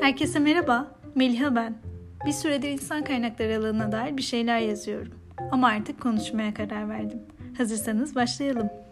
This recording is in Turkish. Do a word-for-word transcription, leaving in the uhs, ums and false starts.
Herkese merhaba, Meliha ben. Bir süredir insan kaynakları alanına dair bir şeyler yazıyorum. Ama artık konuşmaya karar verdim. Hazırsanız başlayalım.